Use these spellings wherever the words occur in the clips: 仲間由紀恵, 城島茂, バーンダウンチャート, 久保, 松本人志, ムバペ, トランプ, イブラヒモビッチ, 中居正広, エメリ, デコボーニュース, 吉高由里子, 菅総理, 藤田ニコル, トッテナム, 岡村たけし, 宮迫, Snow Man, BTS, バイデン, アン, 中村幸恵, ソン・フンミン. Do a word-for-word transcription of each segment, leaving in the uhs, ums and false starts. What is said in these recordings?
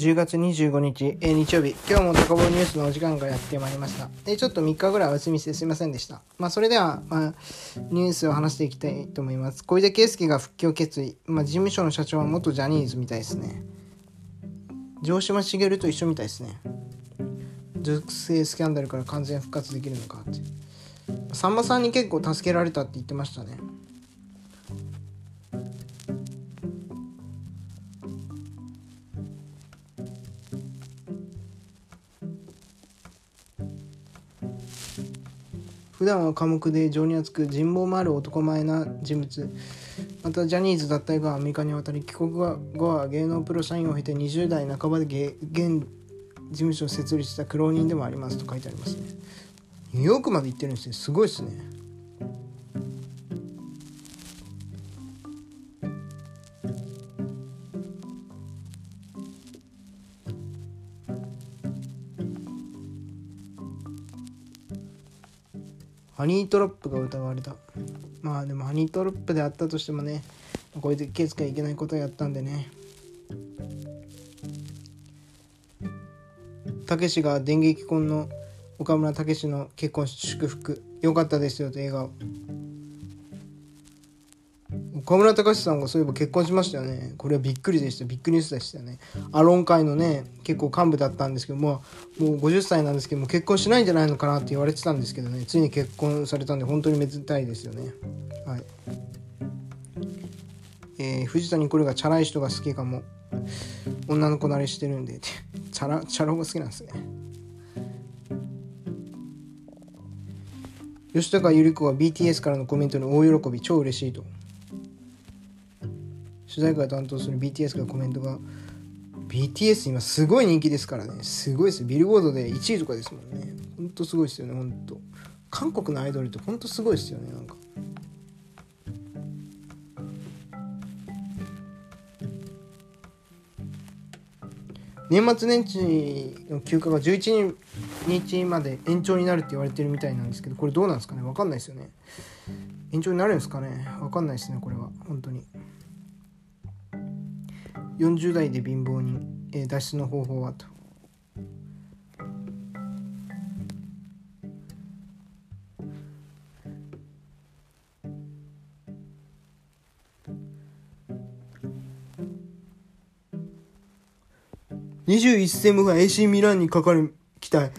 じゅうがつにじゅうごにち、えー、日曜日、今日もデコボーニュースのお時間がやってまいりました。えー、ちょっとみっかぐらいお休みしてすいませんでした。まあ、それでは、まあ、ニュースを話していきたいと思います。小出圭介が復帰を決意。まあ、事務所の社長は元ジャニーズみたいですね。城島茂と一緒みたいですね。女性スキャンダルから完全復活できるのかって。さんまさんに結構助けられたって言ってましたね。普段は寡黙で情に厚く人望もある男前な人物。またジャニーズ脱退後はアメリカに渡り、帰国後は芸能プロ社員を経てにじゅうだいなかばで現事務所を設立した苦労人でもありますと書いてありますね。ニューヨークまで行ってるんですね。すごいですね。ハニートラップが疑われた。まあでもハニートラップであったとしてもね、こういうケースがいけないことをやったんでね。たけしが電撃婚の岡村たけしの結婚祝福良かったですよと笑顔。岡村たけしさんがそういえば結婚しましたよね。これはびっくりでした。ビッグニュースでしたよね。アロン会のね結構幹部だったんですけど、まあ、もうごじゅっさいなんですけども結婚しないんじゃないのかなって言われてたんですけどね、ついに結婚されたんで本当にめでたいですよね。はい。えー、藤田ニコルがチャラい人が好きかも。女の子慣れしてるんでってチャラチャラ男が好きなんですね。吉高由里子は ビーティーエス からのコメントに大喜び、超嬉しいと。主題歌を担当する ビーティーエス からコメントが、ビーティーエス 今すごい人気ですからね。すごいですよ。ビルボードでいちいとかですもんね。ほんとすごいですよね。ほんと韓国のアイドルってほんとすごいですよね。なんか年末年始の休暇がじゅういちにちまで延長になるって言われてるみたいなんですけど、これどうなんですかね。分かんないですよね。延長になるんですかね。分かんないですね。これは本当に。よんじゅうだいで貧乏人、えー、脱出の方法はと。にじゅういっせんぶが エーシー ミランにかかる期待。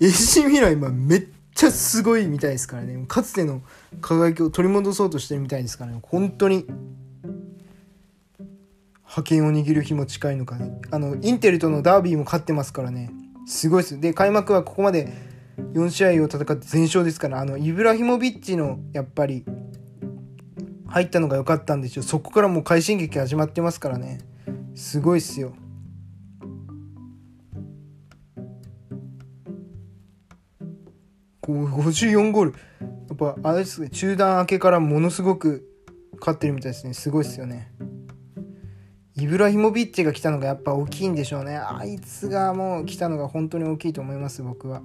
エーシー ミラン今めっちゃすごいみたいですからね。かつての輝きを取り戻そうとしてるみたいですからね。本当に覇権を握る日も近いのかね。あのインテルとのダービーも勝ってますからね。すごいです。で開幕はここまでよんしあいを戦って全勝ですから、あのイブラヒモビッチのやっぱり入ったのが良かったんですよ。そこからもう快進撃始まってますからね。すごいっすよ。ごじゅうよんゴール、やっぱあれですね、中断明けからものすごく勝ってるみたいですね。すごいですよね。イブラヒモビッチが来たのがやっぱ大きいんでしょうね。あいつがもう来たのが本当に大きいと思います。僕は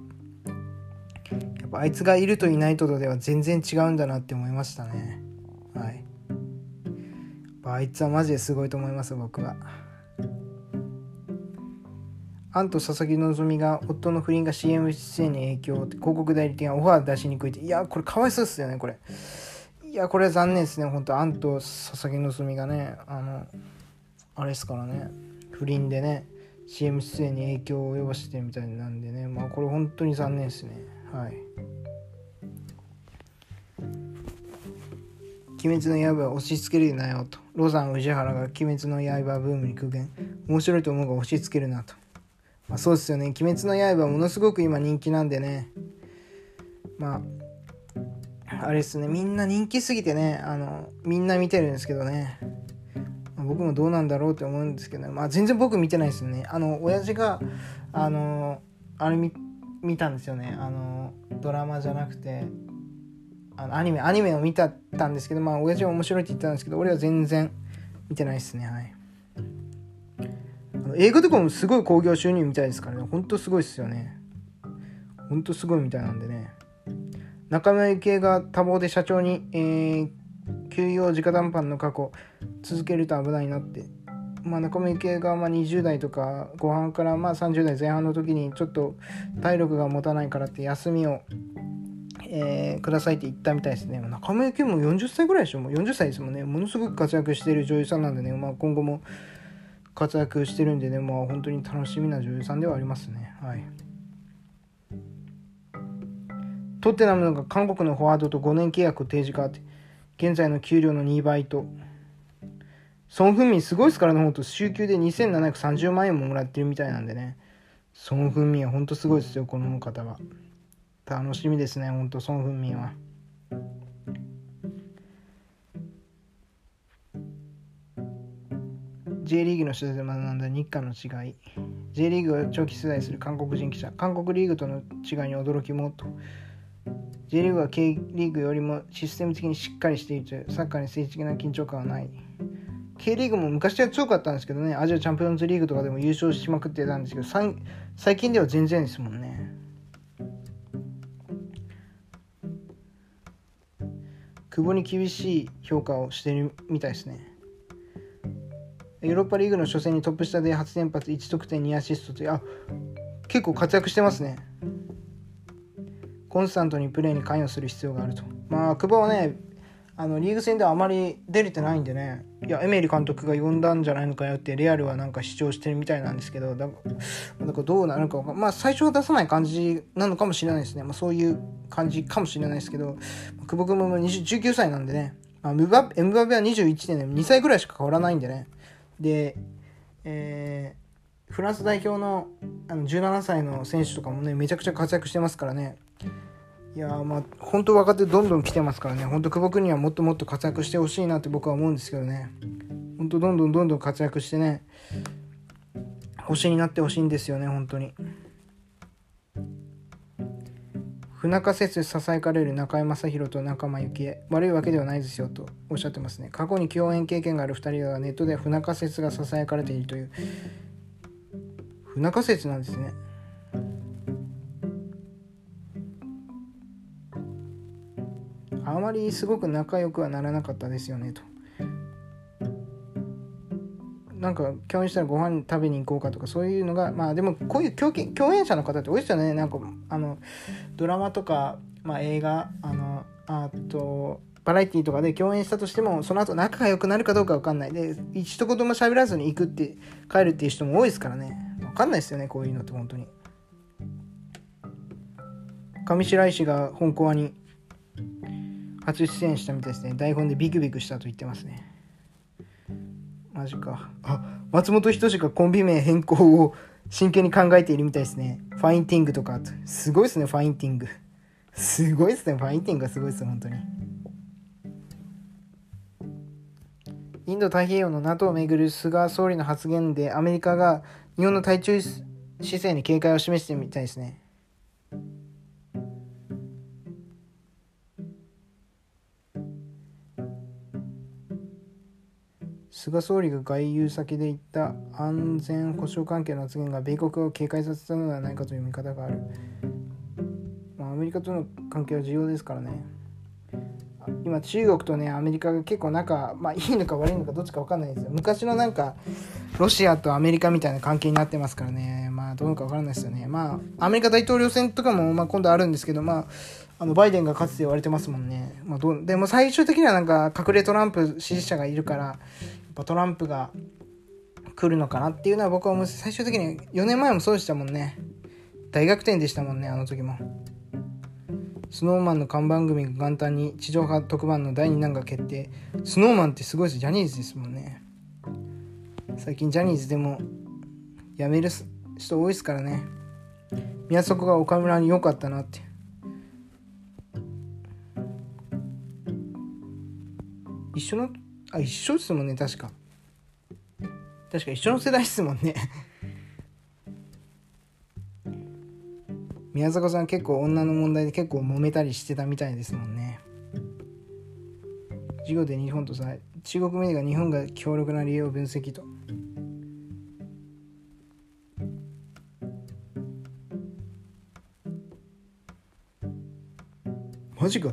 やっぱあいつがいるといないとでは全然違うんだなって思いましたね。はい。やっぱあいつはマジですごいと思います。僕は。アンと佐々木希が夫の不倫が シーエム 出演に影響、広告代理店はオファー出しにくいって。いやこれかわいそうですよね。これいやこれ残念ですね。本当アンと佐々木希がね、あのあれですからね、不倫でね シーエム 出演に影響を及ぼしてみたいなんでね、まあこれ本当に残念ですね。はい。鬼滅の刃を押し付けるなよと。ロザン宇治原が鬼滅の刃ブームに苦言、面白いと思うが押し付けるなと。まあ、そうですよね。鬼滅の刃ものすごく今人気なんでね、まああれですね、みんな人気すぎてね、あのみんな見てるんですけどね、まあ、僕もどうなんだろうって思うんですけど、ね、まあ全然僕見てないですよね。あの親父があのあれ 見, 見たんですよね。あのドラマじゃなくてあのアニメアニメを見たたんですけど、まあ親父は面白いって言ったんですけど、俺は全然見てないですね。はい。映画とかもすごい興行収入みたいですからね。ほんとすごいっすよね。ほんとすごいみたいなんでね。中村幸恵が多忙で社長に、えー、休養直談判の過去続けると危ないなって。まあ、中身系がまあにじゅう代とか後半からまあさんじゅう代前半の時にちょっと体力が持たないからって休みを、えー、くださいって言ったみたいですね。中身系もよんじゅっさいぐらいでしょ。もうよんじゅっさいですもんね。ものすごく活躍している女優さんなんでね、まあ、今後も活躍してるんでね、まあ、本当に楽しみな女優さんではありますね。はい。トッテナムが韓国のフォワードとごねん契約を提示かって、現在の給料のにばいと、ソン・フンミンすごいですからね。ほんと週給でにせんななひゃくさんじゅうまんえんももらってるみたいなんでね、ソン・フンミンはほんとすごいですよ。この方は楽しみですね。ほんとソン・フンミンは。J リーグの取材で学んだ日韓の違い。 J リーグを長期取材する韓国人記者、韓国リーグとの違いに驚きもと。J リーグは K リーグよりもシステム的にしっかりしている。サッカーに政治的な緊張感はない。K リーグも昔は強かったんですけどね、アジアチャンピオンズリーグとかでも優勝しまくってたんですけど、最近では全然ですもんね。久保に厳しい評価をしているみたいですね。ヨーロッパリーグの初戦にトップ下で初先発、いちとくてんにあしすとという、あ、結構活躍してますね。コンスタントにプレーに関与する必要があると。まあ久保はね、あのリーグ戦ではあまり出れてないんでね、いやエメリ監督が呼んだんじゃないのかよってレアルはなんか主張してるみたいなんですけど、だから、だからどうなるか、まあ最初は出さない感じなのかもしれないですね。まあそういう感じかもしれないですけど、久保君もじゅうきゅうさいなんでね、まあ、ムバエムバペはにじゅういちねんでにさいぐらいしか変わらないんでね。で、えー、フランス代表の、あのじゅうななさいの選手とかもね、めちゃくちゃ活躍してますからね。いやー、まあ本当若手どんどん来てますからね、本当久保君にはもっともっと活躍してほしいなって僕は思うんですけどね。本当どんどんどんどん活躍してね、星になってほしいんですよね、本当に。不仲説ささやかれる中居正広と仲間由紀恵、悪いわけではないですよとおっしゃってますね。過去に共演経験があるふたりがネットで不仲説がささやかれているという。不仲説なんですね。あまりすごく仲良くはならなかったですよねと。なんか共演したらご飯食べに行こうかとか、そういうのが、まあでもこういう共演者の方って多いですよね。なんかあのドラマとか、まあ、映画、あのあとバラエティとかで共演したとしても、その後仲が良くなるかどうか分かんないで、一言も喋らずに行くって帰るっていう人も多いですからね。分かんないですよね、こういうのって本当に。上白石が本コアに初出演したみたいですね。台本でビクビクしたと言ってますね。マジか。あ、松本人志がコンビ名変更を真剣に考えているみたいですね。ファインティングとか、すごいですね。ファインティングすごいですね。ファインティングがすごいです、本当に。インド太平洋の NATO をめぐる菅総理の発言で、アメリカが日本の対中姿勢に警戒を示しているみたいですね。菅総理が外遊先で言った安全保障関係の発言が米国を警戒させたのではないかという見方がある。まあ、アメリカとの関係は重要ですからね。今中国とね、アメリカが結構仲、まあ、いいのか悪いのかどっちか分かんないですよ。昔のなんかロシアとアメリカみたいな関係になってますからね。まあどうか分からないですよね。まあアメリカ大統領選とかもまあ今度あるんですけど、まああのバイデンが勝つって言われてますもんね。まあ、どうでも最終的にはなんか隠れトランプ支持者がいるから。トランプが来るのかなっていうのは僕はもう最終的によねんまえもそうでしたもんね。大逆転でしたもんね、あの時も。スノーマンの看番組が元旦に地上波特番のだいにだんが決定。スノーマンってすごいです。ジャニーズですもんね。最近ジャニーズでも辞める人多いですからね。宮迫が岡村に良かったなって。一緒のあ、一緒ですもんね、確か確か一緒の世代ですもんね宮迫さん結構女の問題で結構揉めたりしてたみたいですもんね。授業で日本とさ中国メディアが日本が強力な理由を分析と。マジか。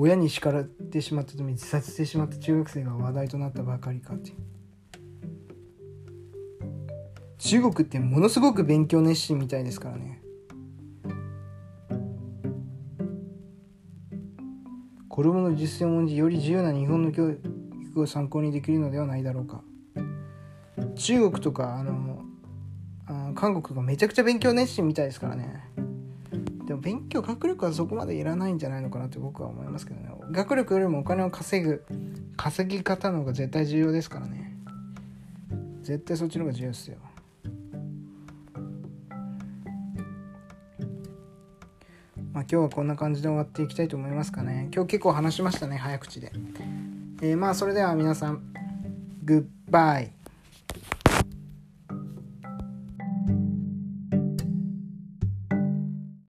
親に叱られてしまったと自殺してしまった中学生が話題となったばかりかって。中国ってものすごく勉強熱心みたいですからね。子どもの実践を重んじ、より自由な日本の教育を参考にできるのではないだろうか。中国とかあのあ韓国とかめちゃくちゃ勉強熱心みたいですからね。でも勉強学力はそこまでいらないんじゃないのかなって僕は思いますけどね。学力よりもお金を稼ぐ稼ぎ方の方が絶対重要ですからね。絶対そっちの方が重要ですよ。まあ、今日はこんな感じで終わっていきたいと思いますかね。今日結構話しましたね、早口で。えー、まあそれでは皆さんグッバイ。